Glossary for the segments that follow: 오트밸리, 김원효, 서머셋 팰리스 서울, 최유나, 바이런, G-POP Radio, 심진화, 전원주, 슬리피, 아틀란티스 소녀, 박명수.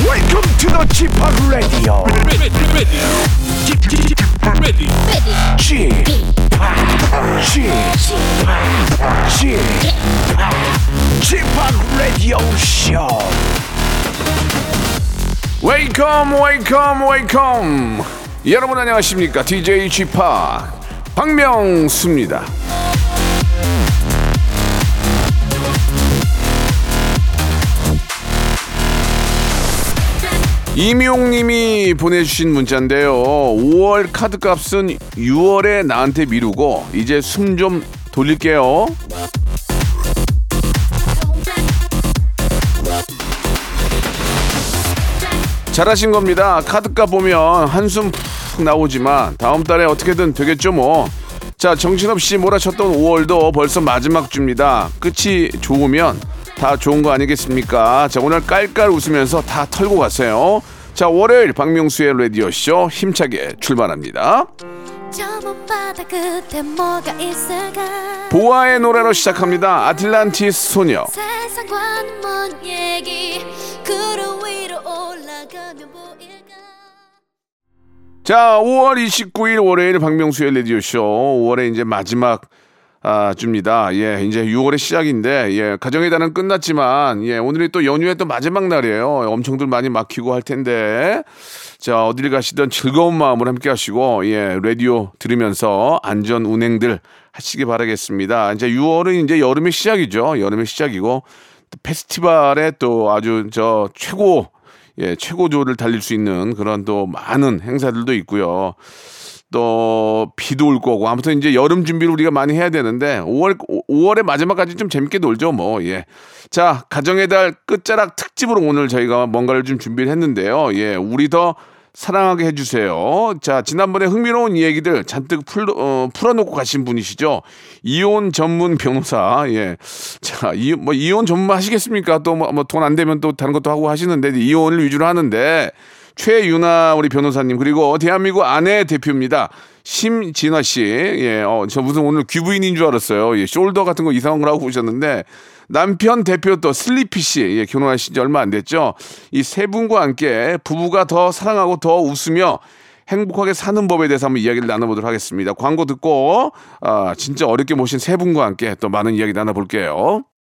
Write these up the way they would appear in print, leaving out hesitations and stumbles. Welcome to the G-POP Radio. G-POP Radio Show. Welcome, welcome, welcome. 여러분 안녕하십니까? DJ G-POP 박명수입니다. 임용님이 보내주신 문자인데요. 5월 카드값은 6월에 나한테 미루고 이제 숨 좀 돌릴게요. 잘하신 겁니다. 카드값 보면 한숨 푹 나오지만 다음 달에 어떻게든 되겠죠 뭐. 자, 정신없이 몰아쳤던 5월도 벌써 마지막 주입니다. 끝이 좋으면 다 좋은 거 아니겠습니까? 자, 오늘 깔깔 웃으면서 다 털고 가세요. 자, 월요일 박명수의 라디오쇼 힘차게 출발합니다. 보아의 노래로 시작합니다. 아틀란티스 소녀. 세상과는 먼 얘기 구름 위로 올라가면 보일까. 자, 5월 29일 월요일 박명수의 라디오쇼 5월에 이제 마지막 줍니다. 예, 이제 6월의 시작인데, 예, 가정의 달은 끝났지만, 예, 오늘이 또 연휴의 또 마지막 날이에요. 엄청들 많이 막히고 할 텐데, 자, 어딜 가시든 즐거운 마음으로 함께 하시고, 예, 라디오 들으면서 안전 운행들 하시기 바라겠습니다. 이제 6월은 이제 여름의 시작이죠. 여름의 시작이고, 또 페스티벌에 또 아주 저 최고, 예, 최고조를 달릴 수 있는 그런 또 많은 행사들도 있고요. 또 비도 올 거고 아무튼 이제 여름 준비를 우리가 많이 해야 되는데 5월의 마지막까지 좀 재밌게 놀죠 뭐. 예. 자, 가정의 달 끝자락 특집으로 오늘 저희가 뭔가를 좀 준비를 했는데요. 예, 우리 더 사랑하게 해주세요. 자, 지난번에 흥미로운 이야기들 잔뜩 풀어놓고 가신 분이시죠. 이혼 전문 변호사. 예. 자, 이혼 전문 하시겠습니까? 또 뭐 돈 안 되면 또 다른 것도 하고 하시는데 이혼을 위주로 하는데. 최유나 우리 변호사님, 그리고 대한민국 아내 대표입니다. 심진화 씨. 예, 저 무슨 오늘 귀부인인 줄 알았어요. 예, 숄더 같은 거 이상한 걸 하고 오셨는데, 남편 대표 또 슬리피 씨. 예, 결혼하신 지 얼마 안 됐죠. 이 세 분과 함께 부부가 더 사랑하고 더 웃으며 행복하게 사는 법에 대해서 한번 이야기를 나눠보도록 하겠습니다. 광고 듣고, 진짜 어렵게 모신 세 분과 함께 또 많은 이야기 나눠볼게요.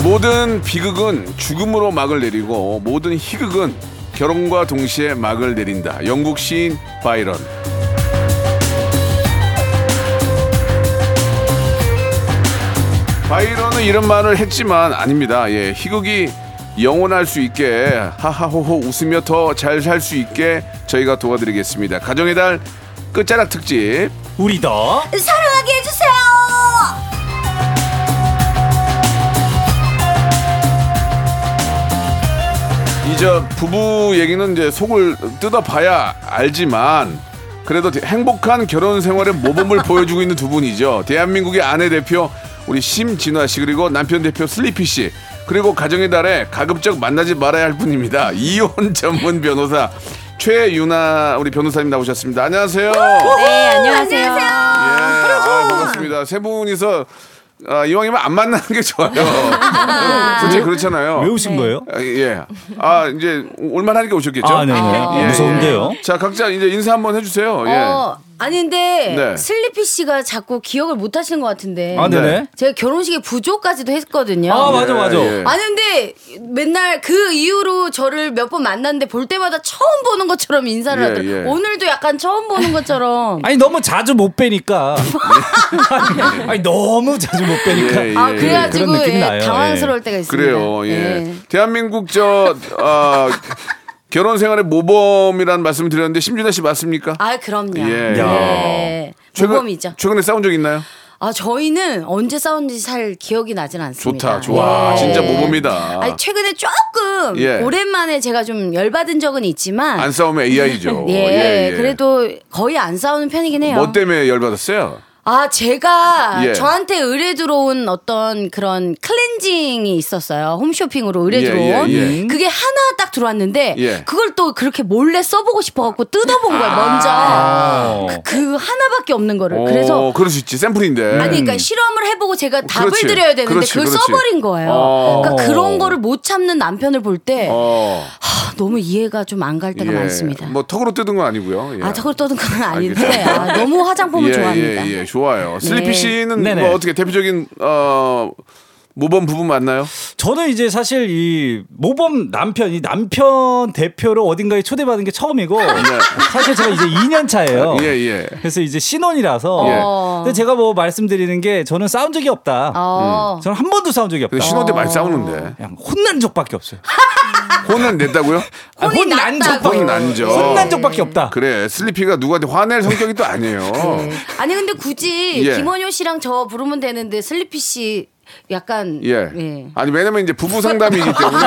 모든 비극은 죽음으로 막을 내리고 모든 희극은 결혼과 동시에 막을 내린다. 영국 시인 바이런. 바이런은 이런 말을 했지만 아닙니다. 예, 희극이 영원할 수 있게 하하호호 웃으며 더 잘 살 수 있게 저희가 도와드리겠습니다. 가정의 달 끝자락 특집 우리 더 사랑하게 해주세요. 이제 부부 얘기는 이제 속을 뜯어봐야 알지만 그래도 행복한 결혼 생활의 모범을 보여주고 있는 두 분이죠. 대한민국의 아내 대표 우리 심진화 씨, 그리고 남편 대표 슬리피 씨, 그리고 가정의 달에 가급적 만나지 말아야 할 분입니다. 이혼 전문 변호사 최유나 우리 변호사님 나오셨습니다. 안녕하세요. 네, 안녕하세요. 안녕하세요. 예, 반갑습니다. 세 분이서 이왕이면 안 만나는 게 좋아요. 솔직히 그렇잖아요. 왜 오신 거예요? 예. 이제 올만하니까 오셨겠죠? 네. 예, 무서운데요. 예. 자, 각자 이제 인사 한번 해주세요. 예. 아닌데 네. 슬리피 씨가 자꾸 기억을 못 하시는 것 같은데. 네네. 제가 결혼식에 부조까지도 했거든요. 맞아. 예. 아닌데 맨날 그 이후로 저를 몇 번 만났는데 볼 때마다 처음 보는 것처럼 인사를 하더라고요. 예. 오늘도 약간 처음 보는 것처럼. 아니 너무 자주 못 뵈니까. 아니 너무 자주 못 뵈니까. 예. 그래가지고 그런 느낌 나요. 당황스러울 때가 있습니다. 그래요. 예. 대한민국 결혼 생활의 모범이라는 말씀을 드렸는데 심진아 씨 맞습니까? 아, 그럼요. 예. 모범이죠. 최근에 싸운 적 있나요? 아, 저희는 언제 싸웠는지 잘 기억이 나진 않습니다. 좋다, 좋아. 예. 진짜 모범이다. 아니, 최근에 조금 예. 오랜만에 제가 좀 열받은 적은 있지만 안 싸우면 AI죠. 예. 예, 예. 그래도 거의 안 싸우는 편이긴 해요. 뭐 때문에 열받았어요? 아, 제가 예. 저한테 의뢰 들어온 어떤 그런 클렌징이 있었어요. 홈쇼핑으로 의뢰 들어온. 예. 그게 하나 딱 들어왔는데 예. 그걸 또 그렇게 몰래 써보고 싶어갖고 뜯어본 거예요. 먼저. 아~ 그 하나밖에 없는 거를. 그래서 그럴 수 있지. 샘플인데. 아니 그러니까 실험을 해보고 제가 답을 그렇지. 드려야 되는데 그렇지, 그걸 그렇지. 써버린 거예요. 그러니까 그런 거를 못 참는 남편을 볼 때 너무 이해가 좀 안 갈 때가 예. 많습니다. 뭐 턱으로 뜯은 건 아니고요. 예. 아, 턱으로 뜯은 건 아닌데 아, 너무 화장품을 예, 좋아합니다. 예, 예. 좋아요. 슬리피 씨는 네. 뭐 어떻게 대표적인 모범 부분 맞나요? 저는 이제 사실 이 모범 남편 대표로 어딘가에 초대받은 게 처음이고 네. 사실 제가 이제 2년 차예요. 예예. 그래서 이제 신혼이라서. 예. 근데 제가 뭐 말씀드리는 게 저는 싸운 적이 없다. 저는 한 번도 싸운 적이 없다. 신혼 때 많이 싸우는데. 그냥 혼난 적밖에 없어요. 혼은 냈다고요? 혼난 적밖에 없다. 그래, 슬리피가 누구한테 화낼 성격이 또 아니에요. 그래. 아니 근데 굳이 예. 김원효 씨랑 저 부르면 되는데 슬리피 씨 약간 예. 예. 아니 왜냐면 이제 부부 상담이기 때문에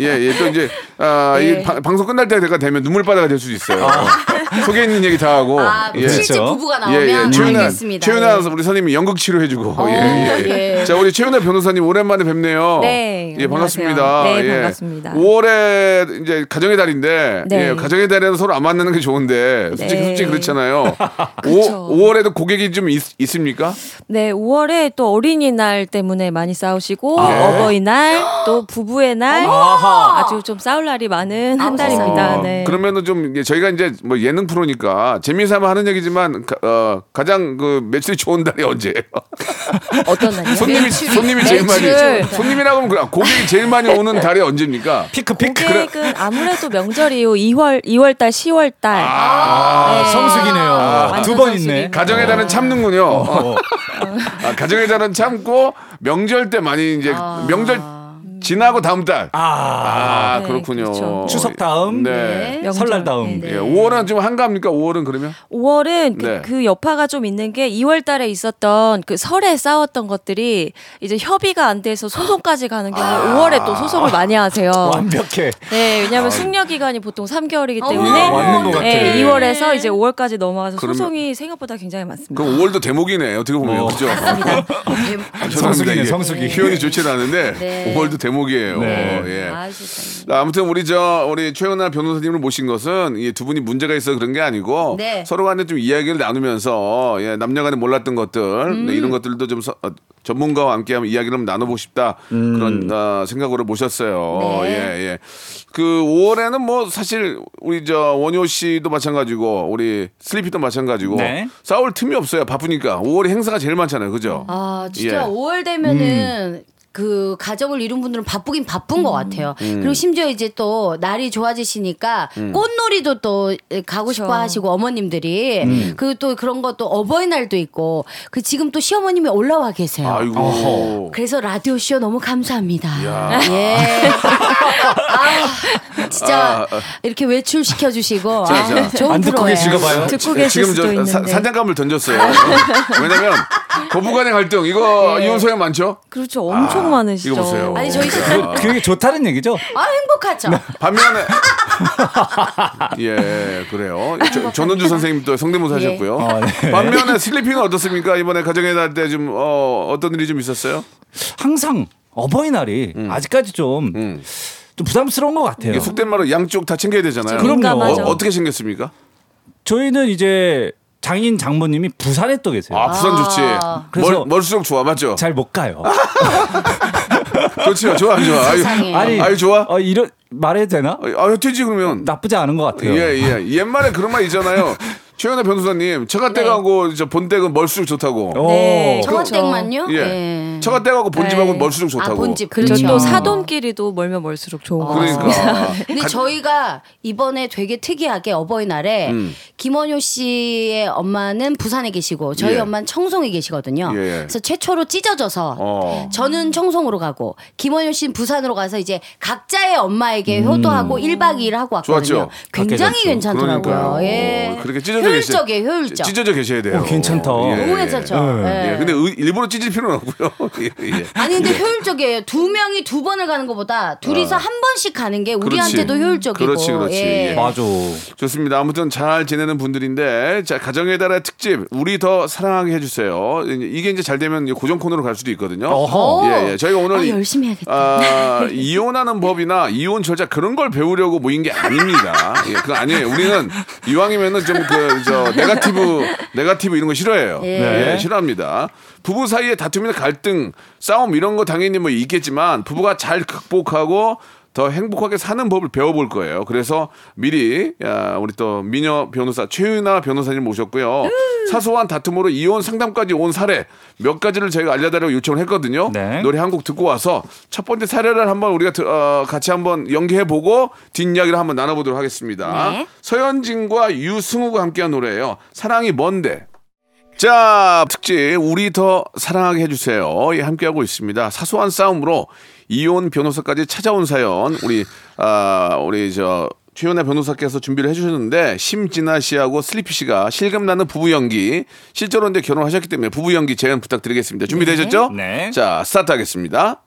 예, 또 이제 예. 방송 끝날 때가 되면 눈물바다가 될 수도 있어요. 속에 있는 얘기 다 하고 예. 실제 부부가 나오면 예, 예. 최유나 우리 선생님이 연극 치료해주고 예. 자, 우리 최유나 변호사님 오랜만에 뵙네요. 네, 예, 반갑습니다. 네, 예. 반갑습니다. 5월에 이제 가정의 달인데 네. 예, 가정의 달에는 서로 안 만나는 게 좋은데 솔직히 그렇잖아요. 5월에도 고객이 좀 있습니까? 네, 5월에 또 어린이날 때문에 많이 싸우시고 예. 어버이날 또 부부의 날 아주 좀 싸울 날이 많은 한 달입니다. 네. 그러면은 좀 저희가 이제 뭐 예능 프로니까 재미삼아 하는 얘기지만 가장 그 매출이 좋은 달이 언제예요? 어떤 날이요? 손님이 제일 많이 손님이라고 하면 그래, 고객이 제일 많이 오는 달이 언제입니까? 피크. 고객은 그래. 아무래도 명절이요. 2월달, 10월달. 네. 성수기네요. 두 번 있네. 가정의 달은 참는군요. 가정의 달은 참고 명절 때 많이 이제 명절. 지나고 다음 달. 네, 그렇군요. 그렇죠. 추석 다음, 네. 설날 다음. 네. 5월은 좀 한가합니까? 5월은 그러면? 5월은 그 여파가 좀 있는 게 2월 달에 있었던 그 설에 싸웠던 것들이 이제 협의가 안 돼서 소송까지 가는 경우에 5월에 또 소송을 많이 하세요. 완벽해. 네, 왜냐하면 숙려 기간이 보통 3개월이기 때문에 맞는 것 같아요. 네, 2월에서 이제 5월까지 넘어가서 소송이 생각보다 굉장히 많습니다. 그럼 5월도 대목이네. 어떻게 보면 그렇죠. 성수기. 표현이 좋지는 않은데 5월도 대목. 목이에요. 네. 예. 아무튼 우리 최유나 변호사님을 모신 것은 이 두 분이 문제가 있어서 그런 게 아니고 네. 서로 간에 좀 이야기를 나누면서 예, 남녀간에 몰랐던 것들 네, 이런 것들도 좀 전문가와 함께하면 이야기를 한번 나눠보고 싶다 그런 생각으로 모셨어요. 네. 예. 그 5월에는 뭐 사실 우리 원효 씨도 마찬가지고 우리 슬리피도 마찬가지고 네. 싸울 틈이 없어요. 바쁘니까 5월에 행사가 제일 많잖아요, 그죠? 아 진짜 예. 5월 되면은. 그 가정을 이룬 분들은 바쁘긴 바쁜 것 같아요. 그리고 심지어 이제 또 날이 좋아지시니까 꽃놀이도 또 가고 그렇죠. 싶어 하시고 어머님들이 그리고 또 그런 것도 어버이날도 있고 그 지금 또 시어머님이 올라와 계세요. 아이고. 그래서 라디오 쇼 너무 감사합니다. 예. 진짜 이렇게 외출 시켜주시고 좋은 프로예요. 듣고 계실 수도 있는데 지금 산장감을 던졌어요. 왜냐면 거부간의 갈등 이거 이혼 소양 많죠? 그렇죠. 엄청. 많으시죠. 이거 보세요. 아니 저희 그게 좋다는 얘기죠. 아 행복하죠. 반면에 예 그래요. 전원주 선생님도 성대모사 하셨고요. 예. 네. 반면에 슬리피는 어떻습니까? 이번에 가정의 달 때 좀 어떤 일이 좀 있었어요? 항상 어버이날이 아직까지 좀 부담스러운 것 같아요. 속된 말로 양쪽 다 챙겨야 되잖아요. 그럼요. 어떻게 챙겼습니까? 저희는 이제. 장인 장모님이 부산에 또 계세요. 아 부산 좋지. 그래서 멀수록 좋아 맞죠? 잘 못 가요. 좋지요, 좋아. 아니 좋아. 이런 말해도 되나? 뛰지 그러면 나쁘지 않은 것 같아요. 예. 옛말에 그런 말 있잖아요. 최연아 변호사님, 처가댁하고 네. 본댁은 멀수록 좋다고. 네. 처가댁만요? 예. 네. 처가댁하고 본집하고 네. 멀수록 좋다고. 아, 본집. 그렇죠. 또 사돈끼리도 멀면 멀수록 좋은 거 같습니다. 그러니까. 근데 저희가 이번에 되게 특이하게 어버이날에 김원효 씨의 엄마는 부산에 계시고 저희 예. 엄마는 청송에 계시거든요. 예. 그래서 최초로 찢어져서 저는 청송으로 가고 김원효 씨는 부산으로 가서 이제 각자의 엄마에게 효도하고 1박 2일 하고 왔거든요. 좋았죠? 굉장히 괜찮더라고요. 그러니까요. 예. 그렇게 찢어져 효율적이에요, 효율적. 찢어져 계셔야 돼요. 오, 괜찮다. 예. 너무 괜찮죠. 예. 예. 예. 근데 일부러 찢을 필요는 없고요. 예. 예. 아니 근데 효율적이에요. 두 명이 두 번을 가는 것보다 둘이서 한 번씩 가는 게 우리한테도 그렇지. 효율적이고. 그렇지, 그렇지. 예. 예. 맞아. 좋습니다. 아무튼 잘 지내는 분들인데, 자 가정의 달의 특집 우리 더 사랑하게 해주세요. 이게 이제 잘 되면 고정 코너로 갈 수도 있거든요. 예, 예. 저희가 오늘 아, 열심히 해야겠다. 아, 이혼하는 법이나 이혼 절차 그런 걸 배우려고 모인 게 아닙니다. 예, 그거 아니에요. 우리는 이왕이면은 좀 네거티브 이런 거 싫어해요. 예. 네. 예, 싫어합니다. 부부 사이의 다툼이나 갈등, 싸움 이런 거 당연히 뭐 있겠지만 부부가 잘 극복하고 더 행복하게 사는 법을 배워볼 거예요. 그래서 미리 우리 또 미녀 변호사 최유나 변호사님 모셨고요. 사소한 다툼으로 이혼 상담까지 온 사례 몇 가지를 저희가 알려달라고 요청을 했거든요. 네. 노래 한 곡 듣고 와서 첫 번째 사례를 한번 우리가 같이 한번 연기해보고 뒷이야기를 한번 나눠보도록 하겠습니다. 네. 서현진과 유승우가 함께한 노래예요. 사랑이 뭔데. 자, 특집 우리 더 사랑하게 해주세요. 예, 함께하고 있습니다. 사소한 싸움으로 이혼 변호사까지 찾아온 사연 우리 최연아 변호사께서 준비를 해주셨는데 심진화 씨하고 슬리피 씨가 실감나는 부부 연기 실제로 이제 결혼하셨기 때문에 부부 연기 재연 부탁드리겠습니다. 준비되셨죠? 네. 자, 스타트하겠습니다.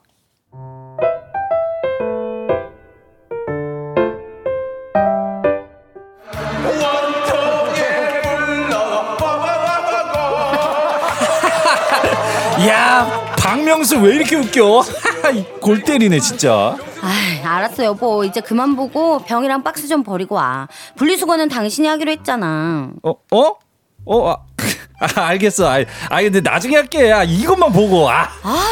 야, 박명수 왜 이렇게 웃겨? 골 때리네 진짜. 아, 알았어 여보, 이제 그만 보고 병이랑 박스 좀 버리고 와. 분리수거는 당신이 하기로 했잖아. 알겠어. 근데 나중에 할게. 이것만 보고.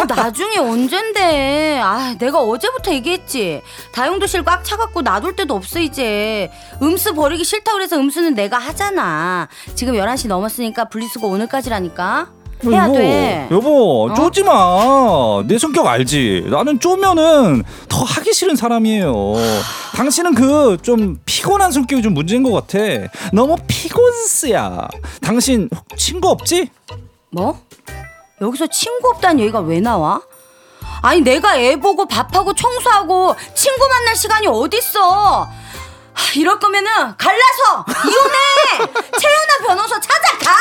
나중에 언젠데. 내가 어제부터 얘기했지. 다용도실 꽉 차갖고 놔둘 데도 없어 이제. 음수 버리기 싫다고 해서 음수는 내가 하잖아. 지금 11시 넘었으니까 분리수거 오늘까지라니까. 해야 돼. 여보, 쪼지 마. 내 성격 알지? 나는 쪼면은 더 하기 싫은 사람이에요. 당신은 좀 피곤한 성격이 좀 문제인 것 같아. 너무 피곤스야. 당신 친구 없지? 뭐? 여기서 친구 없다는 얘기가 왜 나와? 아니, 내가 애 보고 밥하고 청소하고 친구 만날 시간이 어딨어? 이럴 거면은 갈라서 이혼해. 최연아 변호사 찾아가.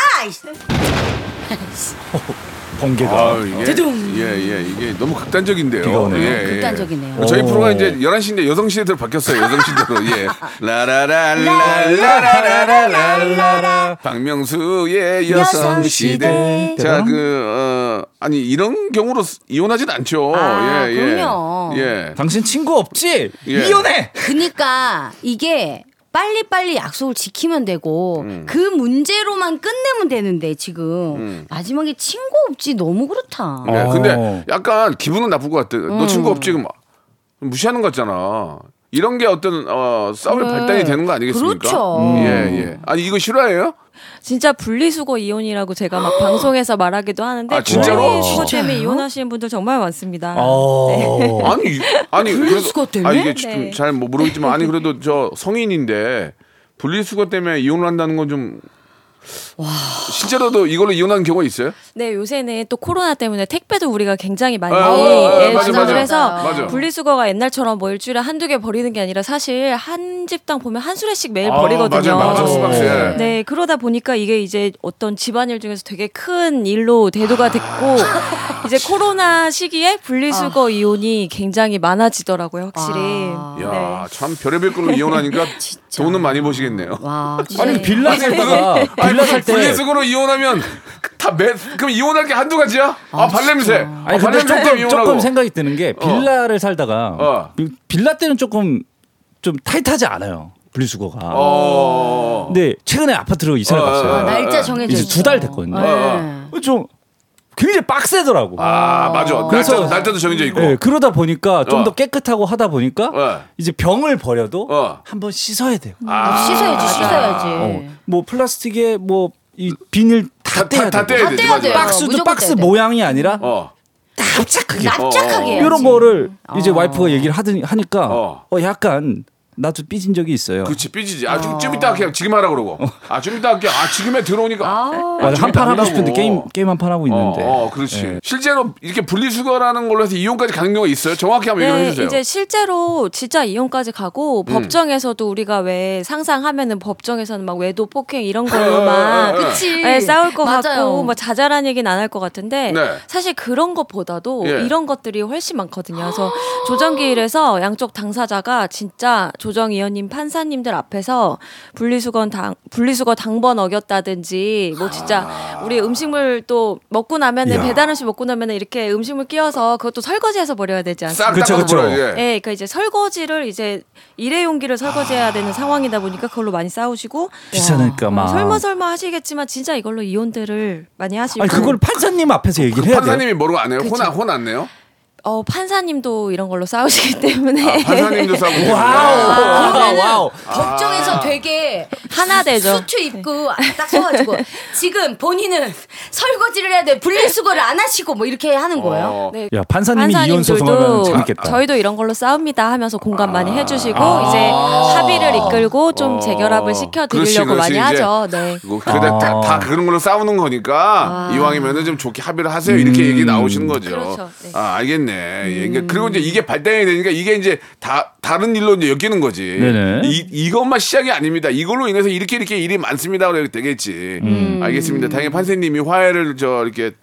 번개가. 예, 이게 너무 극단적인데요. 예, 예. 극단적이네요. 저희 프로가 이제 11시인데 여성시대로 바뀌었어요. 여성시대로. 예. 라라라라라라라라라라. 박명수의 여성시대. 자, 이런 경우로 이혼하진 않죠. 예, 예. 그럼요. 예. 당신 친구 없지? 예. 이혼해. 그러니까 이게 빨리빨리 약속을 지키면 되고 그 문제로만 끝내면 되는데 지금 마지막에 친구 없지 너무 그렇다. 네, 근데 약간 기분은 나쁠 것 같아. 너 친구 없지 그럼 무시하는 것 같잖아. 이런 게 어떤 싸움의 발단이 되는 거 아니겠습니까? 그렇죠. 예. 아니 이거 실화예요? 진짜 분리수거 이혼이라고 제가 막 방송에서 말하기도 하는데 분리수거 때문에 이혼하시는 분들 정말 많습니다. 네. 아니 분리수거 때문에? 이게 좀 잘 뭐 모르겠지만 아니 그래도 저 성인인데 분리수거 때문에 이혼을 한다는 건 좀. 와. 실제로도 이걸로 이혼한 경우가 있어요? 네, 요새는 또 코로나 때문에 택배도 우리가 굉장히 많이 그래서 분리수거가 옛날처럼 뭐 일주일에 한두 개 버리는 게 아니라 사실 한 집당 보면 한 수레씩 매일 버리거든요. 맞아요. 네, 그러다 보니까 이게 이제 어떤 집안일 중에서 되게 큰 일로 대두가 됐고 이제 코로나 시기에 분리수거 이혼이 굉장히 많아지더라고요, 확실히. 야, 참 별의별 걸로 이혼하니까 돈은 많이 버시겠네요. 와, 아니 빌라 살 때 분리수거로 이혼하면 그럼 이혼할 게 한두 가지야? 발냄새. 아니 발냄새 때문에 조금 생각이 드는 게 빌라를 살다가 빌라 때는 좀 타이트하지 않아요. 분리수거가. 근데 최근에 아파트로 이사를 갔어요. 날짜 정해져 있어. 이제 2달 됐거든요. 좀 굉장히 빡세더라고. 아, 맞아. 그래서, 날짜도 정해져 있고. 네, 그러다 보니까 좀 더 깨끗하고 하다 보니까 이제 병을 버려도 한번 씻어야 돼요. 아, 씻어야지. 뭐 플라스틱에 뭐 이 비닐 다 떼야 돼. 박스도 박스 모양이 아니라 납작하게 이런 거를 이제 와이프가 얘기를 하니까 약간. 나도 삐진 적이 있어요. 그렇지, 삐지지. 아, 좀 이따 그냥 지금 하라 그러고. 아, 좀 이따 그냥 지금에 들어오니까. 한 판 하고 싶은데 게임 한 판 하고 있는데. 그렇지. 네. 실제로 이렇게 분리수거라는 걸로 해서 이혼까지 가는 경우가 있어요? 정확히 한번 얘기해 주세요. 이제 실제로 진짜 이혼까지 가고 법정에서도 우리가 왜 상상하면은 법정에서는 막 외도 폭행 이런 걸로만 네, 싸울 것 같고 막 자잘한 얘기는 안 할 것 같은데 네. 사실 그런 것보다도 이런 것들이 훨씬 많거든요. 그래서 조정기일에서 양쪽 당사자가 진짜 조정위원님, 판사님들 앞에서 분리수거 당번 어겼다든지, 뭐 진짜 우리 음식물 또 먹고 나면은 배달 음식 먹고 나면은 이렇게 음식물 끼워서 그것도 설거지해서 버려야 되지 않습니까? 그렇죠. 예, 그러니까 이제 설거지를 이제 일회용기를 설거지해야 되는 상황이다 보니까 그걸로 많이 싸우시고 귀찮으니까 막 설마 하시겠지만 진짜 이걸로 이혼들을 많이 하시고. 아니 그걸 판사님 앞에서 얘기를 해야 돼요. 판사님이 뭐라고 안 해요? 혼 안 내요? 판사님도 이런 걸로 싸우시기 때문에. 판사님도 싸우고. 와우. 법정에서 되게 하나 되죠. 수트 입고 딱 서가지고 지금 본인은 설거지를 해야 돼. 분리수거를 안 하시고 뭐 이렇게 하는 거예요. 네. 야, 판사님이 이혼 소송하면 재밌겠다. 저희도 이런 걸로 싸웁니다 하면서 공감 많이 해주시고 이제 합의를 이끌고 좀 재결합을 시켜드리려고 많이 하죠. 네. 다 그런 걸로 싸우는 거니까 이왕이면은 좀 좋게 합의를 하세요. 이렇게 얘기 나오시는 거죠. 그렇죠. 네. 알겠네. 그리고 이제 이게 발단이 되니까 이게 이제 다른 일로 이제 엮이는 거지. 이것만 시작이 아닙니다. 이걸로 인해서 이렇게 일이 많습니다. 그래도 되겠지. 알겠습니다. 다행히 판사님이 화해를 이렇게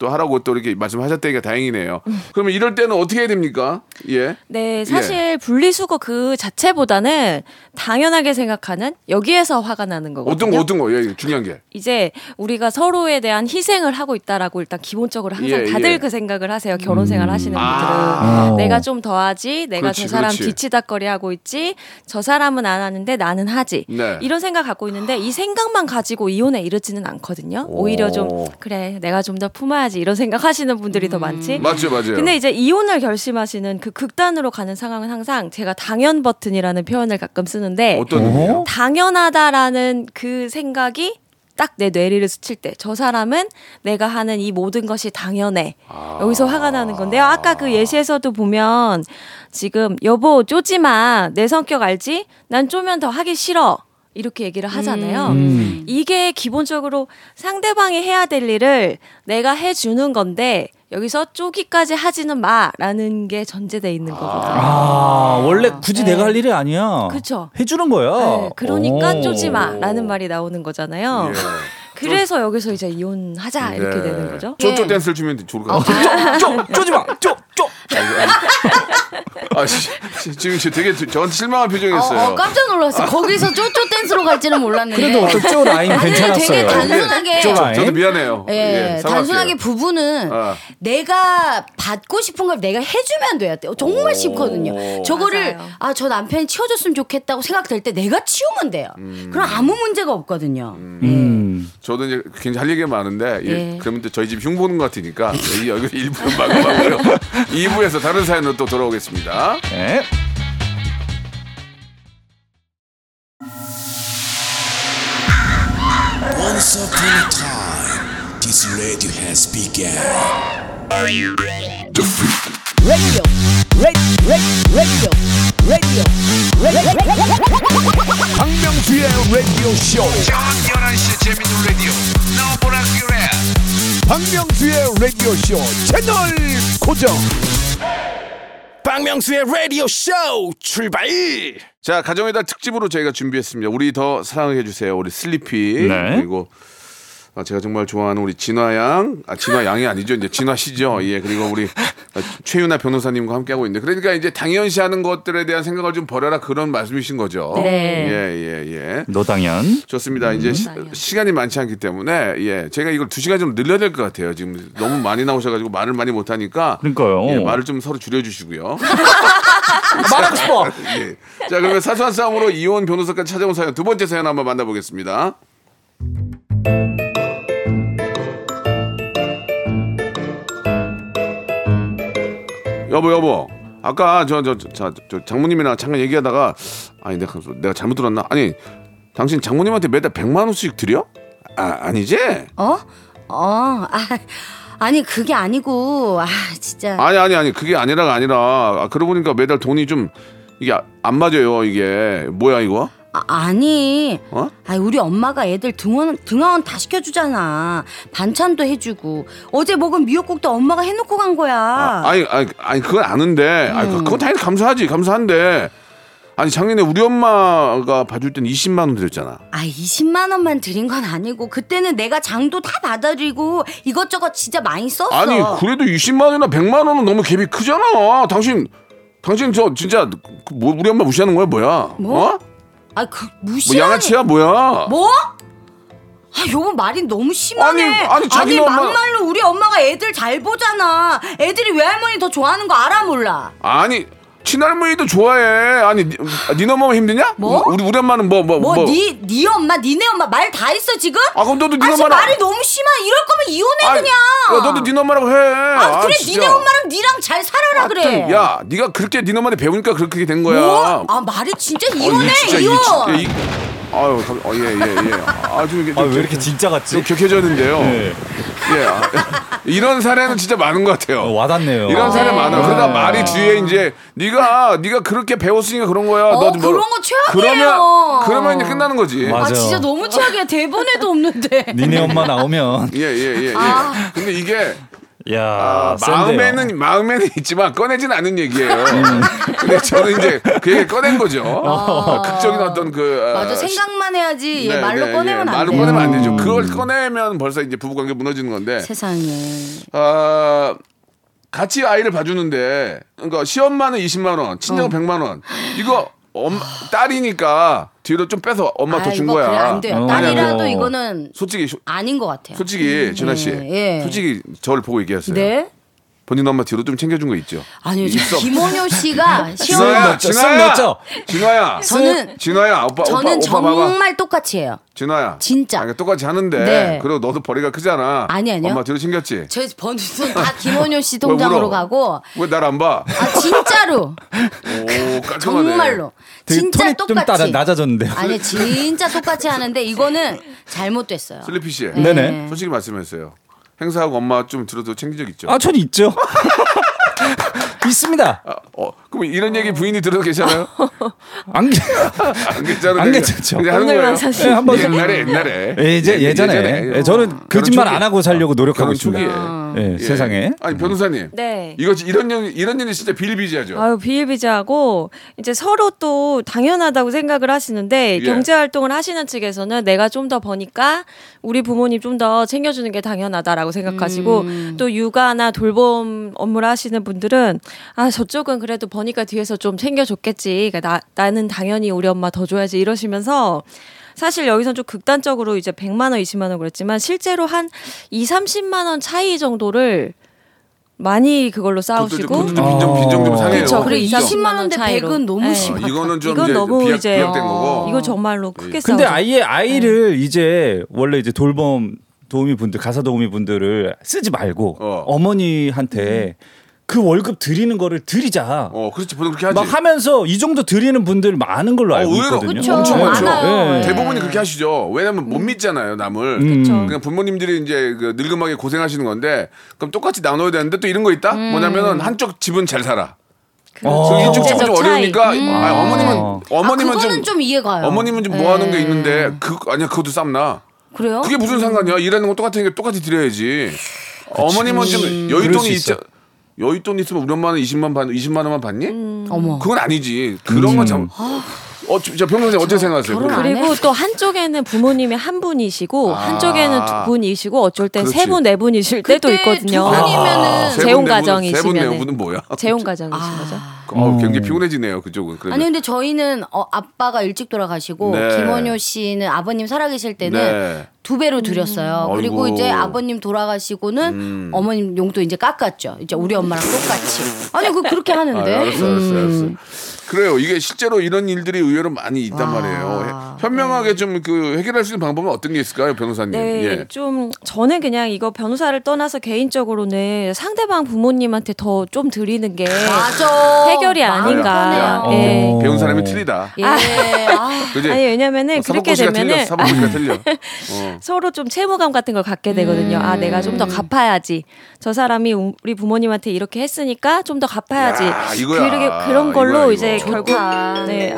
또 하라고 또 이렇게 말씀하셨다니까 다행이네요. 그러면 이럴 때는 어떻게 해야 됩니까? 예. 네, 사실 분리수거 그 자체보다는 당연하게 생각하는 여기에서 화가 나는 거거든요. 어떤 거? 예, 중요한 게. 이제 우리가 서로에 대한 희생을 하고 있다라고 일단 기본적으로 항상 다들 그 생각을 하세요. 결혼 생활 하시는 분들은 내가 좀 더 하지, 내가 그렇지, 저 사람 뒤치다거리 하고 있지, 저 사람은 안 하는데 나는 하지. 네. 이런 생각 갖고 있는데 이 생각만 가지고 이혼에 이르지는 않거든요. 오히려 좀 그래, 내가 좀 더 품어야 이런 생각하시는 분들이 더 많지. 맞아요. 근데 이제 이혼을 결심하시는 그 극단으로 가는 상황은 항상 제가 당연 버튼이라는 표현을 가끔 쓰는데 어떤 당연하다라는 그 생각이 딱 내 뇌리를 스칠 때 저 사람은 내가 하는 이 모든 것이 당연해. 여기서 화가 나는 건데요. 아까 그 예시에서도 보면 지금 여보 쪼지 마. 내 성격 알지? 난 쪼면 더 하기 싫어. 이렇게 얘기를 하잖아요. 이게 기본적으로 상대방이 해야 될 일을 내가 해주는 건데 여기서 쪼기까지 하지는 마라는 게 전제돼 있는 거거든요. 원래 굳이 내가 할 일이 아니야. 그렇죠. 해주는 거야. 네, 그러니까 쪼지 마라는 말이 나오는 거잖아요. 그래서 여기서 이제 이혼하자 이렇게 되는 거죠. 쪼쪼 댄스를 추면 좋을 것 같아요. 쪼지 마. 쪼. 지금 되게 저한테 실망한 표정이었어요. 깜짝 놀랐어요. 거기서 쪼쪼 댄스로 갈지는 몰랐는데. 그래도 어떤 쪼 라인 괜찮았어요. 되게 단순하게. 저도 미안해요. 단순하게 부부는 내가 받고 싶은 걸 내가 해주면 돼요. 정말 쉽거든요. 저거를 저 남편이 치워줬으면 좋겠다고 생각될 때 내가 치우면 돼요. 그럼 아무 문제가 없거든요. 저도 이제 굉장히 할 얘기가 많은데 그러면 또 저희 집 흉 보는 것 같으니까 여기서 1부는 마구마구요. 2부에서 다른 사연으로 또 돌아오겠습니다. 네. Once upon a time, this radio has begun. Are you ready? Radio. 박명수의 라디오 쇼. 저녁 11시 재밌는 라디오. 너 뭐라 그래? 박명수의 라디오 쇼 채널 고정. 박명수의 라디오 쇼 출발! 자, 가정의 달 특집으로 저희가 준비했습니다. 우리 더 사랑해 주세요. 우리 슬리피 그리고 제가 정말 좋아하는 우리 진화 양, 진화 양이 아니죠. 이제 진화 씨죠. 예, 그리고 우리 최유나 변호사님과 함께하고 있는데 그러니까 이제 당연시 하는 것들에 대한 생각을 좀 버려라 그런 말씀이신 거죠. 네. 예. 노당연. 좋습니다. 이제 시간이 많지 않기 때문에 제가 이걸 2시간 좀 늘려야 될 것 같아요. 지금 너무 많이 나오셔가지고 말을 많이 못하니까. 그러니까요. 예, 말을 좀 서로 줄여주시고요. 말하고 싶어. 자, 그러면 사소한 싸움으로 이혼 변호사까지 찾아온 사연 두 번째 사연 한번 만나보겠습니다. 여보. 아까 저 장모님이랑 잠깐 얘기하다가 아니 내가 잘못 들었나? 아니 당신 장모님한테 매달 100만 원씩 드려? 아 아니지? 아니 그게 아니고 진짜 아니 그게 아니라 그러고 보니까 매달 돈이 좀 이게 안 맞아요. 이게 뭐야 이거? 아니 우리 엄마가 애들 등하원 다 시켜주잖아. 반찬도 해주고 어제 먹은 미역국도 엄마가 해놓고 간 거야. 아니 그건 아는데 그건 당연히 감사한데 아니 작년에 우리 엄마가 봐줄 땐 20만 원 드렸잖아. 20만 원만 드린 건 아니고 그때는 내가 장도 다 받아들이고 이것저것 진짜 많이 썼어. 아니 그래도 20만 원이나 100만 원은 너무 갭이 크잖아. 당신 저 진짜 뭐 우리 엄마 무시하는 거야 뭐야? 뭐? 그 무시하는 뭐 양아치야 뭐야? 뭐? 여보 말이 너무 심하네. 아니 막말로 우리 엄마가 애들 잘 보잖아. 애들이 외할머니 더 좋아하는 거 알아 몰라? 아니. 친할머니도 좋아해. 아니, 니네 엄마만 힘드냐? 뭐? 우리 엄마는 뭐? 네 엄마, 니네 엄마 말 다 했어 지금? 그럼 너도 니네 엄마랑 말이 너무 심한. 이럴 거면 이혼해 그냥. 야, 너도 니네 엄마라고 해. 그래 니네 엄마랑 니랑 잘 살아라 그래. 야, 네가 그렇게 니네 엄마한테 배우니까 그렇게 된 거야. 뭐? 말이 진짜 이혼해 이혼. 예. 왜 이렇게 진짜 같지? 격해졌는데요. 예. 이런 사례는 진짜 많은 것 같아요. 와닿네요. 이런 사례 많아요. 그러다 말이 뒤에 이제 네가 그렇게 배웠으니까 그런 거야. 너 그런 거 최악이에요. 그러면 이제 끝나는 거지. 맞아. 진짜 너무 최악이야. 대본에도 없는데. 니네 엄마 나오면. 예. 근데 이게. 야, 마음에는 있지만 꺼내진 않은 얘기예요. 근데 저는 이제 그 얘기 꺼낸 거죠. 극적인 어떤 맞아 생각만 해야지 말로 꺼내면 안 돼. 말로 꺼내면 안 되죠. 그걸 꺼내면 벌써 이제 부부관계 무너지는 건데. 세상에. 같이 아이를 봐주는데 그러니까 시엄마는 20만 원, 친정 100만 원. 이거 딸이니까 뒤로 좀 빼서 엄마 더 준 거야. 그래, 안 돼요. 딸이라도 이거는 솔직히 아닌 것 같아요. 솔직히 진아 씨, 솔직히 저를 보고 얘기하세요. 네. 본인 엄마 뒤로 좀 챙겨준 거 있죠? 아니요. 김원효 씨가 진아야. 진아야, 오빠 봐봐. 저는 정말 똑같이 해요. 진아야. 진짜. 아니, 똑같이 하는데. 네. 그리고 너도 벌이가 크잖아. 아니요. 엄마 뒤로 챙겼지? 제 번호는 다 김원효 씨 통장으로 가고. 왜 날 안 봐? 진짜로. 오, 깔끔하네. 정말로. 진짜 똑같이. 톤이 좀 낮아졌는데요. 아니, 진짜 똑같이 하는데 이거는 잘못됐어요. 슬리피 씨. 네네. 솔직히 말씀했어요. 행사하고 엄마 좀 들어도 챙긴 적 있죠? 전 있죠. 있습니다. 그럼 이런 얘기 부인이 들어도 괜찮아요? 안 괜찮죠. 오늘만 사실. 옛날에. 예전에. 저는 거짓말 안 하고 살려고 노력하고 있습니다. 세상에. 아니 변호사님. 네. 이거 이런 일이 진짜 비일비재하죠. 비일비재하고 이제 서로 또 당연하다고 생각을 하시는데 경제 활동을 하시는 측에서는 내가 좀 더 버니까 우리 부모님 좀 더 챙겨주는 게 당연하다라고 생각하시고 또 육아나 돌봄 업무를 하시는 분들은 저쪽은 그래도 버니까 뒤에서 좀 챙겨줬겠지. 그러니까 나는 당연히 우리 엄마 더 줘야지 이러시면서 사실 여기서는 좀 극단적으로 이제 100만 원, 20만 원 그랬지만 실제로 한 30만 원 차이 정도를 많이 그걸로 싸우시고 그것도 좀 빈정 좀 상해요. 그렇죠. 그래 20만 원대 100은 너무 심하다. 이거는 좀 이건 너무 이제 비약된 거고. 이거 정말로 크게 싸우죠. 근데 아예 아이를 이제 원래 이제 돌봄 도우미 분들, 가사 도우미 분들을 쓰지 말고 어머니한테 그 월급 드리는 거를 드리자. 그렇지, 보통 그렇게 하지. 막 하면서 이 정도 드리는 분들 많은 걸로 알고 있거든요. 그쵸, 엄청 많죠. 예. 대부분이 그렇게 하시죠. 왜냐면 못 믿잖아요, 남을. 그냥 부모님들이 이제 늙음하게 고생하시는 건데, 그럼 똑같이 나눠야 되는데 또 이런 거 있다? 뭐냐면은 한쪽 집은 잘 살아. 이쪽 집은 좀 어려우니까 어머님은 그거는 좀 이해가요. 어머님은 좀 뭐 하는 게 있는데 아니야 그것도 쌈나. 그래요? 그게 무슨 상관이야? 일하는 건 똑같으니까 똑같이 드려야지. 어머님은 좀 여윳돈이 있잖아. 여윳돈 있으면 우리 엄마는 20만 원만 받니? 어머. 그건 아니지. 그런 건 참. 진짜 평상시에 어떻게 생각하세요? 그리고 또 한쪽에는 부모님이 한 분이시고 한쪽에는 두 분이시고 어쩔 때 세 분, 네 분이실 때도 있거든요. 두 분이면은 재혼 가정이시면. 세 분, 네 분은 뭐야? 재혼 가정이신 거죠. 굉장히 피곤해지네요 그쪽은. 그래서. 아니 근데 저희는 아빠가 일찍 돌아가시고 김원효 씨는 아버님 살아계실 때는. 두 배로 드렸어요. 그리고 이제 아버님 돌아가시고는 어머님 용돈 이제 깎았죠. 이제 우리 엄마랑 똑같이. 아니 그렇게 하는데. 알았어요. 그래요. 이게 실제로 이런 일들이 의외로 많이 있단 말이에요. 현명하게 좀 그 해결할 수 있는 방법은 어떤 게 있을까요, 변호사님? 네, 예. 좀 저는 그냥 이거 변호사를 떠나서 개인적으로는 상대방 부모님한테 더 좀 드리는 게 맞아. 해결이 아닌가. 예. 배운 사람이 틀리다. 예. 그치? 아니 왜냐면은 그렇게 되면은 틀려. 서로 좀 채무감 같은 걸 갖게 되거든요. 아 내가 좀 더 갚아야지. 저 사람이 우리 부모님한테 이렇게 했으니까 좀 더 갚아야지. 야, 이거야. 그런 걸로 이거야, 이제 이거. 결국 네.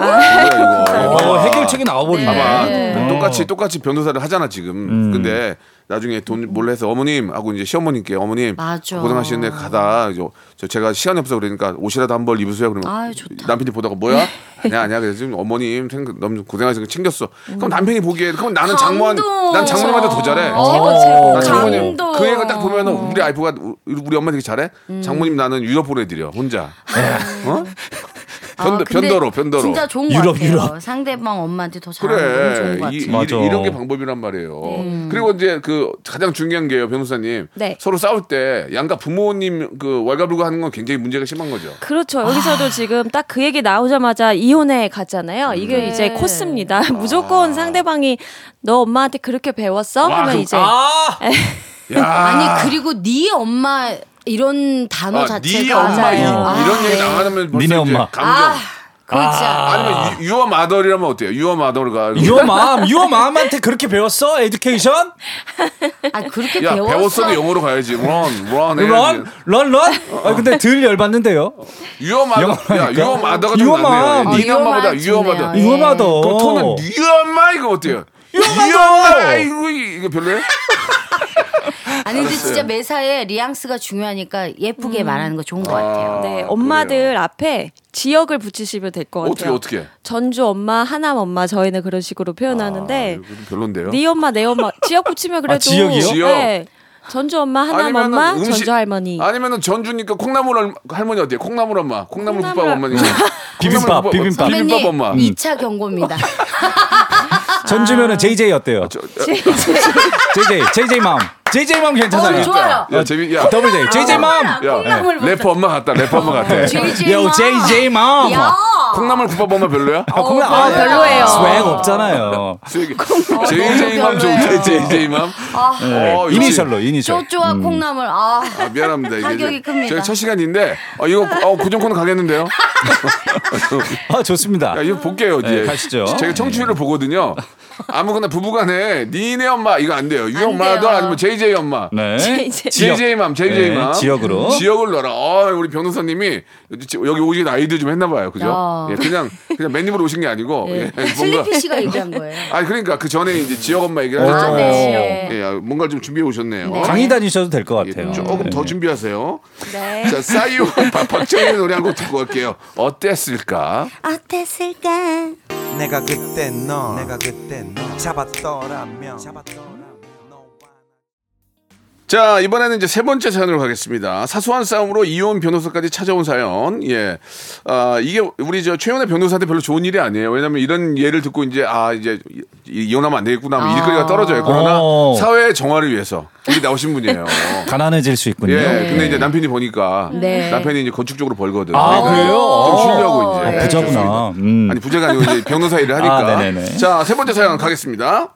해결책이 나와버리네. 봐봐. 네. 똑같이 변호사를 하잖아 지금. 근데 나중에 돈 몰래 해서 어머님 하고 이제 시어머님께 어머님 맞아. 고생하시는데 가다 제가 시간이 없어서 그러니까 옷이라도 한 벌 입으세요. 그러면 아유, 남편이 보다가 뭐야? 아니야 그래서 지금 어머님 너무 고생하시는 거 챙겼어. 그럼 남편이 보기에 그럼 나는 장모한 난 장모님한테 더 잘해. 최고. 장모님 그 애가 딱 보면 우리 아이프가 우리 엄마 되게 잘해. 장모님 나는 유럽 보내드려 혼자. 어? 변더로. 진짜 좋은 거 같아요. 유럽. 상대방 엄마한테 더 잘하는 거 그래. 이런 게 방법이란 말이에요. 그리고 이제 그 가장 중요한 게요, 변호사님. 네. 서로 싸울 때 양가 부모님 그 왈가불가하는 건 굉장히 문제가 심한 거죠. 그렇죠. 여기서도 지금 딱 그 얘기 나오자마자 이혼에 갔잖아요. 이게 네. 이제 코스입니다. 무조건 상대방이 너 엄마한테 그렇게 배웠어? 와, 그러면 이제 아니 그리고 네 엄마 이런 단어 자체가 네 엄마 이런 얘기 나가면 니네 엄마 감정 그렇지 아니면 유어 마더리라면 어때요? 유어 마더가 유어 맘한테 그렇게 배웠어? 에듀케이션? 아 그렇게 야, 배웠어도 영어로 가야지. 런. 아 근데 덜 열받는데요. 유어 마더. 야 유어 마더가 좀 낫네요. 니네 엄마보다 유어 마더. 유어 마더. 그럼 톤은 유어 엄마 이거 어때요? 유어 엄마 이거 별로예요? 아니 근데 진짜 매사에 뉘앙스가 중요하니까 예쁘게 말하는 거 좋은 것 같아요. 네, 엄마들 그래요. 앞에 지역을 붙이시면 될 것 같아요. 어떻게? 전주 엄마, 하남 엄마 저희는 그런 식으로 표현하는데 별론데요. 네 엄마, 내 엄마 지역 붙이면 그래도 지역이요? 네. 전주 엄마, 하남 엄마, 전주 할머니. 아니면은 전주니까 콩나물 할머니 어때요? 콩나물 엄마, 콩나물 국밥 엄마니. 비빔밥 엄마. 2차 경고입니다. 전주면은 JJ 어때요? JJ 맘. JJ맘 괜찮아요. 좋아요. 야, 재밌야. 더블 J. JJ맘. 야, 래퍼 엄마 같다. JJ맘. JJ맘. 콩나물 국밥 엄마 별로야? 아, 별로예요. 스웩 없잖아요. JJ맘 좋은데 JJ맘. 이니셜로. 쪼쪼와 콩나물. 아, 미안합니다. 가격이 큽니다. 저희 첫 시간인데 이거 고정 코너 가겠는데요? 아, 좋습니다. 야, 이거 볼게요. 이제 가시죠. 제가 청취율을 보거든요. 아무거나 부부간에 니네 엄마 이거 안 돼요. 유 엄마도 아니면 JJ 엄마. 네. JJ맘. 네. 지역을 넣어라. 우리 변호사님이 여기 오신 아이들 좀 했나 봐요. 그죠? 예, 그냥 맨입으로 오신 게 아니고. 네. 예, 슬리피 씨가 얘기한 거예요. 아니 그러니까 그 전에 이제 지역 엄마 얘기를 하셨잖아요. 네. 예, 뭔가를 좀 준비해 오셨네요. 네. 강의 다니셔도 될 것 같아요. 예, 조금 더 준비하세요. 네. 자, 싸이와 박정희의 노래 한 곡 듣고 갈게요. 어땠을까? 내가 그때 너 잡았더라면. 자, 이번에는 이제 세 번째 사연으로 가겠습니다. 사소한 싸움으로 이혼 변호사까지 찾아온 사연. 예. 이게 우리 저 최유나 변호사한테 별로 좋은 일이 아니에요. 왜냐면 이런 예를 듣고 이제 이혼하면 안 되겠구나 하면 일거리가 떨어져요. 그러나 사회의 정화를 위해서 여기 나오신 분이에요. 가난해질 수 있군요. 예. 근데 이제 남편이 보니까 남편이 이제 건축적으로 벌거든. 아, 그래요? 좀 쉬려고 이제. 부자구나. 아니, 부자가 아니고 이제 변호사 일을 하니까. 자, 세 번째 사연 가겠습니다.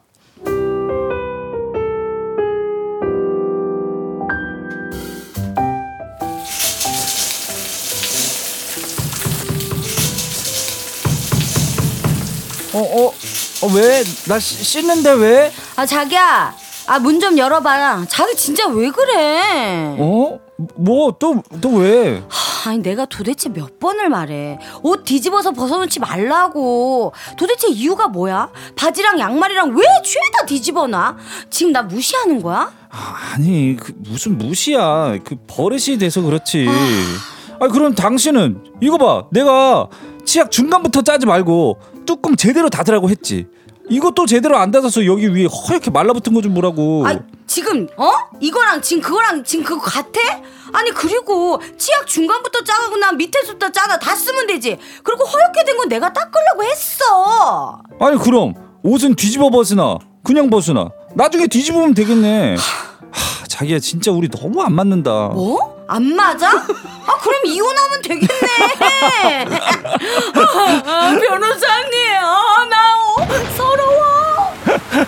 왜? 나 씻는데 왜? 아, 자기야. 아, 문 좀 열어봐라. 자기 진짜 왜 그래? 또 왜? 아니, 내가 도대체 몇 번을 말해. 옷 뒤집어서 벗어놓지 말라고. 도대체 이유가 뭐야? 바지랑 양말이랑 왜 죄다 뒤집어놔? 지금 나 무시하는 거야? 아니, 무슨 무시야. 버릇이 돼서 그렇지. 아니, 그럼 당신은 이거 봐. 내가 치약 중간부터 짜지 말고 뚜껑 제대로 닫으라고 했지. 이것도 제대로 안 닫아서 여기 위에 허옇게 말라붙은 거 좀 보라고. 아, 지금 이거랑 지금 그거랑 지금 그거 같아? 아니 그리고 치약 중간부터 짜고 난 밑에서부터 짜다 다 쓰면 되지. 그리고 허옇게 된 건 내가 닦으려고 했어. 아니 그럼 옷은 뒤집어 벗으나 그냥 벗으나 나중에 뒤집으면 되겠네. 자기야 진짜 우리 너무 안 맞는다. 뭐? 안 맞아? 아 그럼 이혼하면 되겠네. 변호사님, 나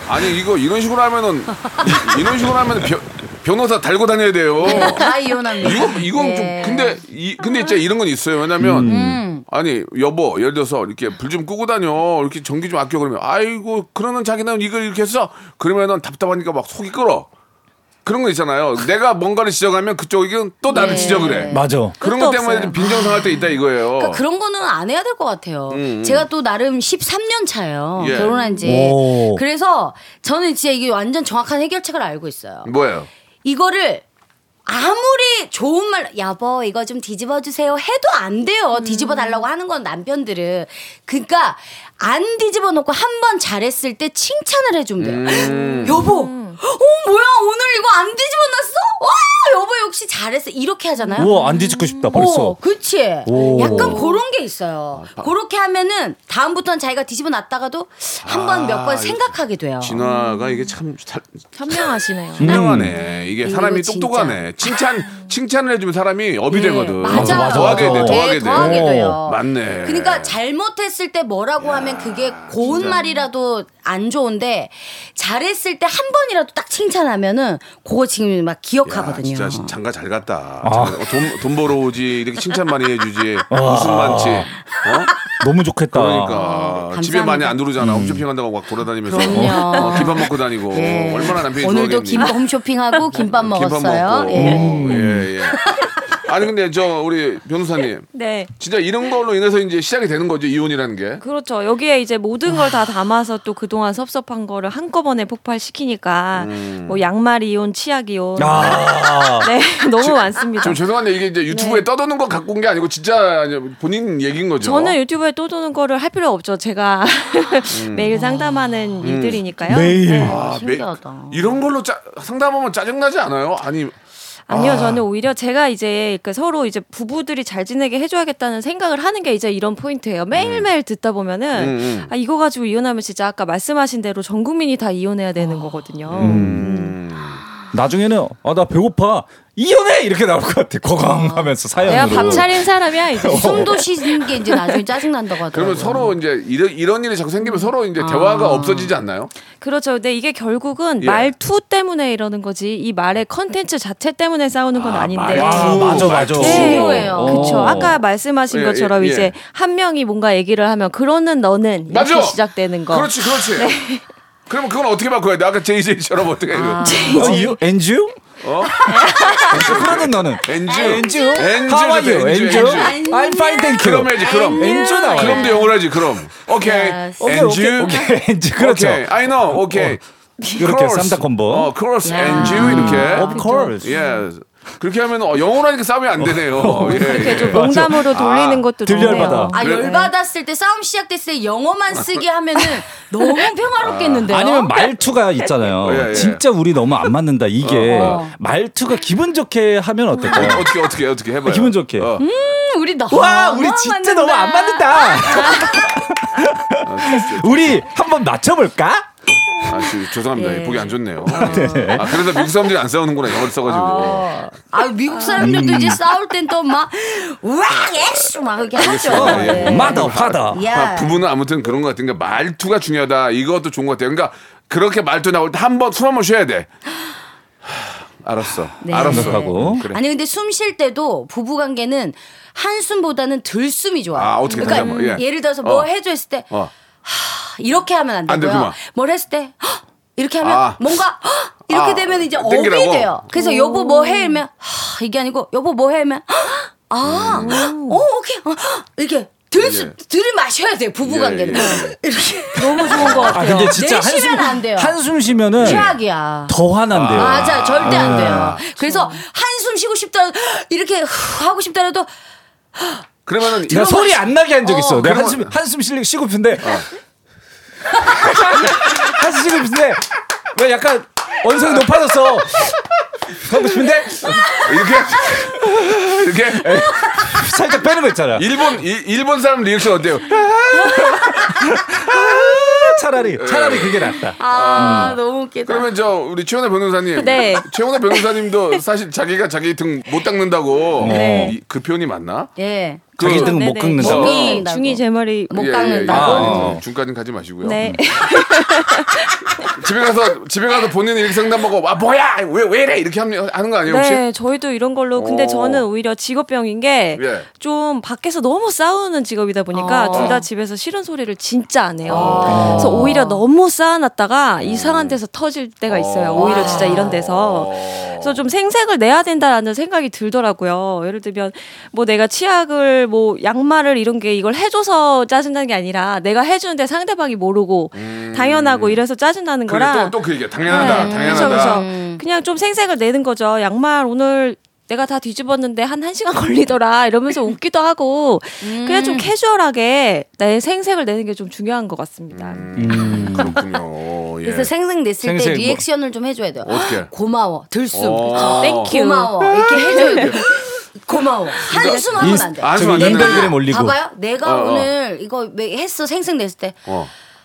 아니 이거 이런 식으로 하면은 이런 식으로 하면은 변호사 달고 다녀야 돼요. 다 이혼합니다. 이건 예. 좀 근데 진짜 이런 건 있어요. 왜냐면 아니 여보 예를 들어서 이렇게 불 좀 끄고 다녀 이렇게 전기 좀 아껴 그러면 아이고 그러는 자기는 이걸 이렇게 했어 그러면은 답답하니까 막 속이 끓어. 그런 거 있잖아요. 내가 뭔가를 지적하면 그쪽이 또 나를 예. 지적을 해. 맞아. 그런 것 때문에 없어요. 빈정상할 때 있다 이거예요. 그러니까 그런 거는 안 해야 될 것 같아요. 제가 또 나름 13년 차예요. 예. 결혼한 지. 오. 그래서 저는 진짜 이게 완전 정확한 해결책을 알고 있어요. 뭐예요? 이거를 아무리 좋은 말 여보 이거 좀 뒤집어주세요 해도 안 돼요. 뒤집어달라고 하는 건 남편들은. 그러니까 안 뒤집어 놓고 한 번 잘했을 때 칭찬을 해주면 돼요. 여보 뭐야 오늘 이거 안 뒤집어놨어? 와 여보 역시 잘했어 이렇게 하잖아요. 우와 안 뒤집고 싶다 벌써. 그렇지. 약간 그런 게 있어요. 그렇게 하면은 다음부터는 자기가 뒤집어놨다가도 한 번 몇 번 생각하게 돼요. 진화가 이게 참 현명하시네요. 현명하네. 이게 사람이 똑똑하네. 칭찬을 해주면 사람이 업이 되거든. 맞아. 더하게 돼요. 맞네. 그러니까 잘못했을 때 뭐라고 하면 그게 고운 진짜. 말이라도 안 좋은데 잘했을 때 한 번이라도 딱 칭찬하면은 그거 지금 막 기억하거든요. 야, 진짜 장가 잘 갔다. 아. 돈 벌어오지 이렇게 칭찬 많이 해주지 웃음 많지. 어? 너무 좋겠다. 그러니까 집에 많이 안 들어오잖아. 홈쇼핑한다고 막 돌아다니면서 김밥 먹고 다니고 예. 얼마나 남편이 좋아하겠니. 오늘도 홈쇼핑하고 김밥 먹었어요. 예. 아니 근데 저 우리 변호사님, 네, 진짜 이런 걸로 인해서 이제 시작이 되는 거죠 이혼이라는 게. 그렇죠. 여기에 이제 모든 걸 다 담아서 또 그동안 섭섭한 거를 한꺼번에 폭발시키니까 뭐 양말 이혼, 치약 이혼, 네 너무 많습니다. 좀 죄송한데 이게 이제 유튜브에 네. 떠도는 거 갖고 온 게 아니고 진짜 본인 얘기인 거죠. 저는 유튜브에 떠도는 거를 할 필요 없죠. 제가 매일 상담하는 일들이니까요. 매일. 네. 신기하다. 이런 걸로 상담하면 짜증나지 않아요? 아니. 아니요, 저는 오히려 제가 이제 서로 이제 부부들이 잘 지내게 해줘야겠다는 생각을 하는 게 이제 이런 포인트예요. 매일매일 듣다 보면은 아, 이거 가지고 이혼하면 진짜 아까 말씀하신 대로 전 국민이 다 이혼해야 되는 거거든요. 나중에는 아, 나 배고파. 이혼해! 이렇게 나올 것 같아. 거강하면서 사연으로. 내가 밥 차린 사람이야. 이제 숨도 쉬는 게 이제 나중에 짜증난다고 하더라고요. 그러면 서로 이제 이런 일이 자꾸 생기면 서로 이제 대화가 없어지지 않나요? 그렇죠. 근데 이게 결국은 예. 말투 때문에 이러는 거지 이 말의 컨텐츠 자체 때문에 싸우는 건 아닌데. 맞아. 중요해요. 네. 그렇죠. 아까 말씀하신 것처럼 예. 이제 한 명이 뭔가 얘기를 하면 그러는 너는 맞아. 이렇게 시작되는 거. 그렇지. 네. 그러면 그건 어떻게 바꿔야 돼? 아까 JJ처럼 어떻게 해야 돼? JJ? 엔주? 그러는 너는 엔주 하와이요 엔주 I'm fine thank you 그럼 해야지 그럼 엔주 나와 그럼도 영어로 하지 그럼 오케이 엔주 그렇죠 I know 오케이 이렇게 쌈다콤보 course 엔주 이렇게 of course yes 그렇게 하면 영어로 하니까 싸움이 안 되네요. 이렇게 좀 농담으로 돌리는 것도 좋네요. 열받았을 때 싸움 시작됐을 때 영어만 쓰게 하면은 너무 평화롭겠는데요. 아니면 말투가 있잖아요. 진짜 우리 너무 안 맞는다. 이게 말투가 기분 좋게 하면 어떨까요? 어떻게 해봐요. 기분 좋게. 우리 너무 와 우리 진짜 너무 안 맞는다. 우리 한번 맞춰볼까? 죄송합니다. 예. 보기 안 좋네요. 그래서 미국 사람들이 안 싸우는구나. 영어를 써가지고. 미국 사람들도 이제 싸울 땐 또 막 와, 예스! 막 이렇게 하죠. 마더, 파더. 부부는 아무튼 그런 것 같으니까 말투가 중요하다. 이것도 좋은 것 같아요. 그러니까 그렇게 말투 나올 때 한 번 숨 한 번 쉬어야 돼. 알았어. 네. 알았어 하고. 그래. 아니 근데 숨 쉴 때도 부부 관계는 한숨보다는 들숨이 좋아요. 어떻게 그러니까 예를 들어서 뭐 해줘 했을 때 이렇게 하면 안 되고요. 뭘 했을 때 이렇게 하면 뭔가 이렇게 되면 이제 업이 돼요. 그래서 여보 뭐 해? 이러면 이게 아니고 여보 뭐 해? 이러면 오케이 이렇게 들이마셔야 돼요. 부부관계는 이렇게 너무 좋은 것 같아요. 근데 진짜 쉬면 안 돼요. 한숨 쉬면은 최악이야. 더 화난대요. 맞아 절대 안 돼요. 그래서 한숨 쉬고 싶다 이렇게 하고 싶다라도 그러면은 내가 소리 안 나게 한 적 있어. 내가 한숨 쉬고 싶은데 한숨 쉬고 싶은데 왜 약간 언성이 높아졌어. 하고 싶은데 이렇게 살짝 빼는 거 있잖아. 일본 사람 리액션 어때요? 차라리 그게 낫다. 너무 웃기다. 그러면 우리 최유나 변호사님, 네. 최유나 변호사님도 사실 자기가 자기 등 못 닦는다고 그 표현이 맞나? 예. 자기 등 못 긁는다. 중이 제 말이 못 깎는다. 중까지는 가지 마시고요. 네. 집에 가서 본인 일상담하고 아 뭐야 왜 이래 이렇게 하는 거 아니에요 혹시? 네, 저희도 이런 걸로. 근데 저는 오히려 직업병인 게 좀 밖에서 너무 싸우는 직업이다 보니까 둘 다 집에서 싫은 소리를 진짜 안 해요. 그래서 오히려 너무 쌓아놨다가 이상한 데서 터질 때가 있어요. 오히려 진짜 이런 데서. 그래서 좀 생색을 내야 된다라는 생각이 들더라고요. 예를 들면 뭐 내가 치약을 뭐 양말을 이런 게 이걸 해줘서 짜증나는 게 아니라 내가 해주는데 상대방이 모르고 당연하고 이래서 짜증나는 거라. 또 그 얘기야. 당연하다. 네. 당연하다. 그래서 그냥 좀 생색을 내는 거죠. 양말 오늘 내가 다 뒤집었는데 한 1시간 걸리더라 이러면서 웃기도 하고 그냥 좀 캐주얼하게 내 생색을 내는 게 좀 중요한 것 같습니다. 그렇군요. 예. 그래서 생색 냈을 때 리액션을 좀 해줘야 돼요. 어떻게? 고마워. 들숨. 땡큐. 고마워. 이렇게 해줘야 돼요. 고마워. 한숨 하면 안 돼. 한숨 안 된다. 봐봐요. 내가 오늘 이거 했어. 생색 냈을 때.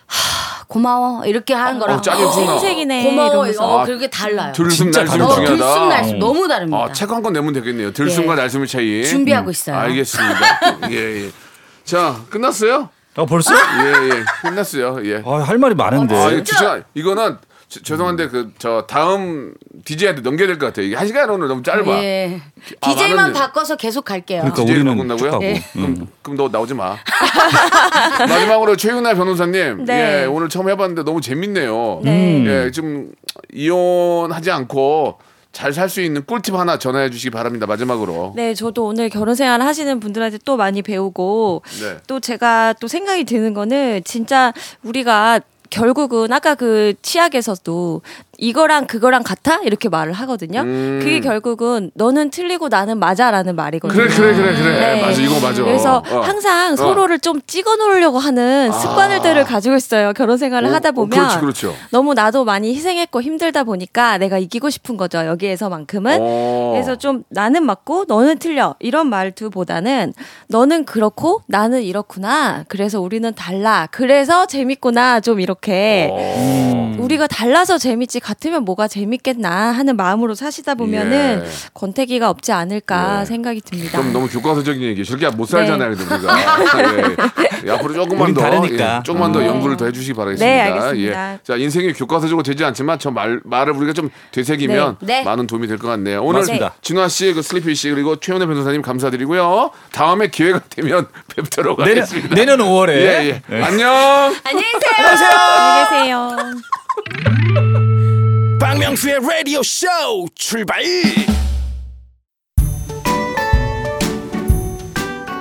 하, 고마워 이렇게 하는 거랑 생색이네 고마워 그게 달라요. 들숨 날숨이 중요하다. 들숨 날숨 너무 다릅니다. 책 한 권 내면 되겠네요. 들숨과 날숨의 차이. 준비하고 있어요. 알겠습니다. 예. 자 끝났어요? 벌써? 예 끝났어요. 예. 할 말이 많은데. 진짜 이거는 죄송한데 저 다음 DJ한테 넘겨야 될 것 같아요. 이게 한 시간 오늘 너무 짧아. 예. DJ만 바꿔서 계속 갈게요. 그러니까 우리는 끝나고요. 예. 그럼 너 나오지 마. 마지막으로 최유나 변호사님, 네. 예, 오늘 처음 해봤는데 너무 재밌네요. 예, 좀 이혼하지 않고. 잘 살 수 있는 꿀팁 하나 전화해 주시기 바랍니다. 마지막으로. 네, 저도 오늘 결혼 생활 하시는 분들한테 또 많이 배우고 네. 또 제가 또 생각이 드는 거는 진짜 우리가 결국은 아까 그 치약에서도 이거랑 그거랑 같아? 이렇게 말을 하거든요. 그게 결국은 너는 틀리고 나는 맞아라는 말이거든요. 그래. 네. 맞아, 이거 맞아. 그래서 항상 서로를 좀 찍어 놓으려고 하는 습관들을 가지고 있어요. 결혼 생활을 하다 보면. 그렇죠. 너무 나도 많이 희생했고 힘들다 보니까 내가 이기고 싶은 거죠. 여기에서만큼은. 그래서 좀 나는 맞고 너는 틀려. 이런 말투보다는 너는 그렇고 나는 이렇구나. 그래서 우리는 달라. 그래서 재밌구나. 좀 이렇게. 우리가 달라서 재밌지 같으면 뭐가 재밌겠나 하는 마음으로 사시다 보면은 권태기가 없지 않을까 생각이 듭니다. 그럼 너무 교과서적인 얘기. 저렇게 못 살잖아요, 네. 우리가. 예. 앞으로 조금만 더 연구를 더 해주시기 바라겠습니다. 네, 알겠습니다. 예. 자, 인생이 교과서적으로 되지 않지만 저 말을 우리가 좀 되새기면 많은 도움이 될 것 같네요. 오늘 맞습니다. 진화 씨, 슬리피 씨 그리고 최윤혜 변호사님 감사드리고요. 다음에 기회가 되면 뵙도록 하겠습니다. 내년 5월에. 예. 네. 안녕. 안녕히 계세요. 안녕히 계세요. 박명수의 라디오 쇼 출발.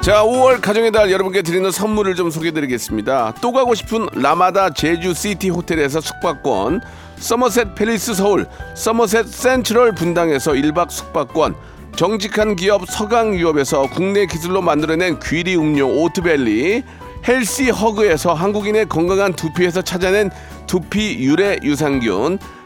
자, 5월 가정의 달 여러분께 드리는 선물을 좀 소개드리겠습니다. 또 가고 싶은 라마다 제주시티 호텔에서 숙박권, 서머셋 팰리스 서울, 서머셋 센트럴 분당에서 1박 숙박권, 정직한 기업 서강유업에서 국내 기술로 만들어낸 귀리 음료 오트밸리, 헬시 허그에서 한국인의 건강한 두피에서 찾아낸 두피 유래 유산균,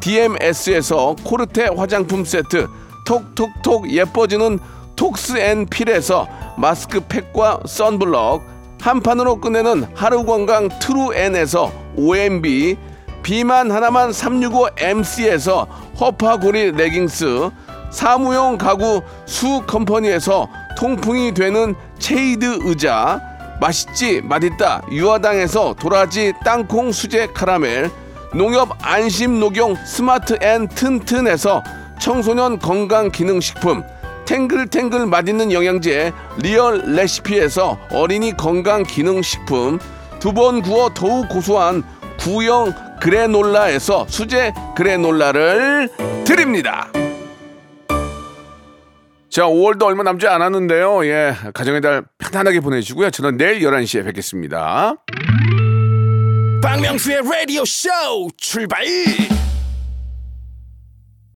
DMS에서 코르테 화장품 세트, 톡톡톡 예뻐지는 톡스앤필에서 마스크팩과 선블럭, 한판으로 끝내는 하루건강 트루앤에서 OMB, 비만 하나만 365MC에서 허파고리 레깅스, 사무용 가구 수컴퍼니에서 통풍이 되는 체이드 의자, 맛있지 맛있다 유화당에서 도라지 땅콩 수제 카라멜, 농협 안심 녹용 스마트 앤 튼튼에서 청소년 건강기능식품, 탱글탱글 맛있는 영양제 리얼 레시피에서 어린이 건강기능식품, 두 번 구워 더욱 고소한 구형 그래놀라에서 수제 그래놀라를 드립니다. 자, 5월도 얼마 남지 않았는데요. 예, 가정의 달 편안하게 보내시고요. 저는 내일 11시에 뵙겠습니다. 박명수의 라디오 쇼 출발!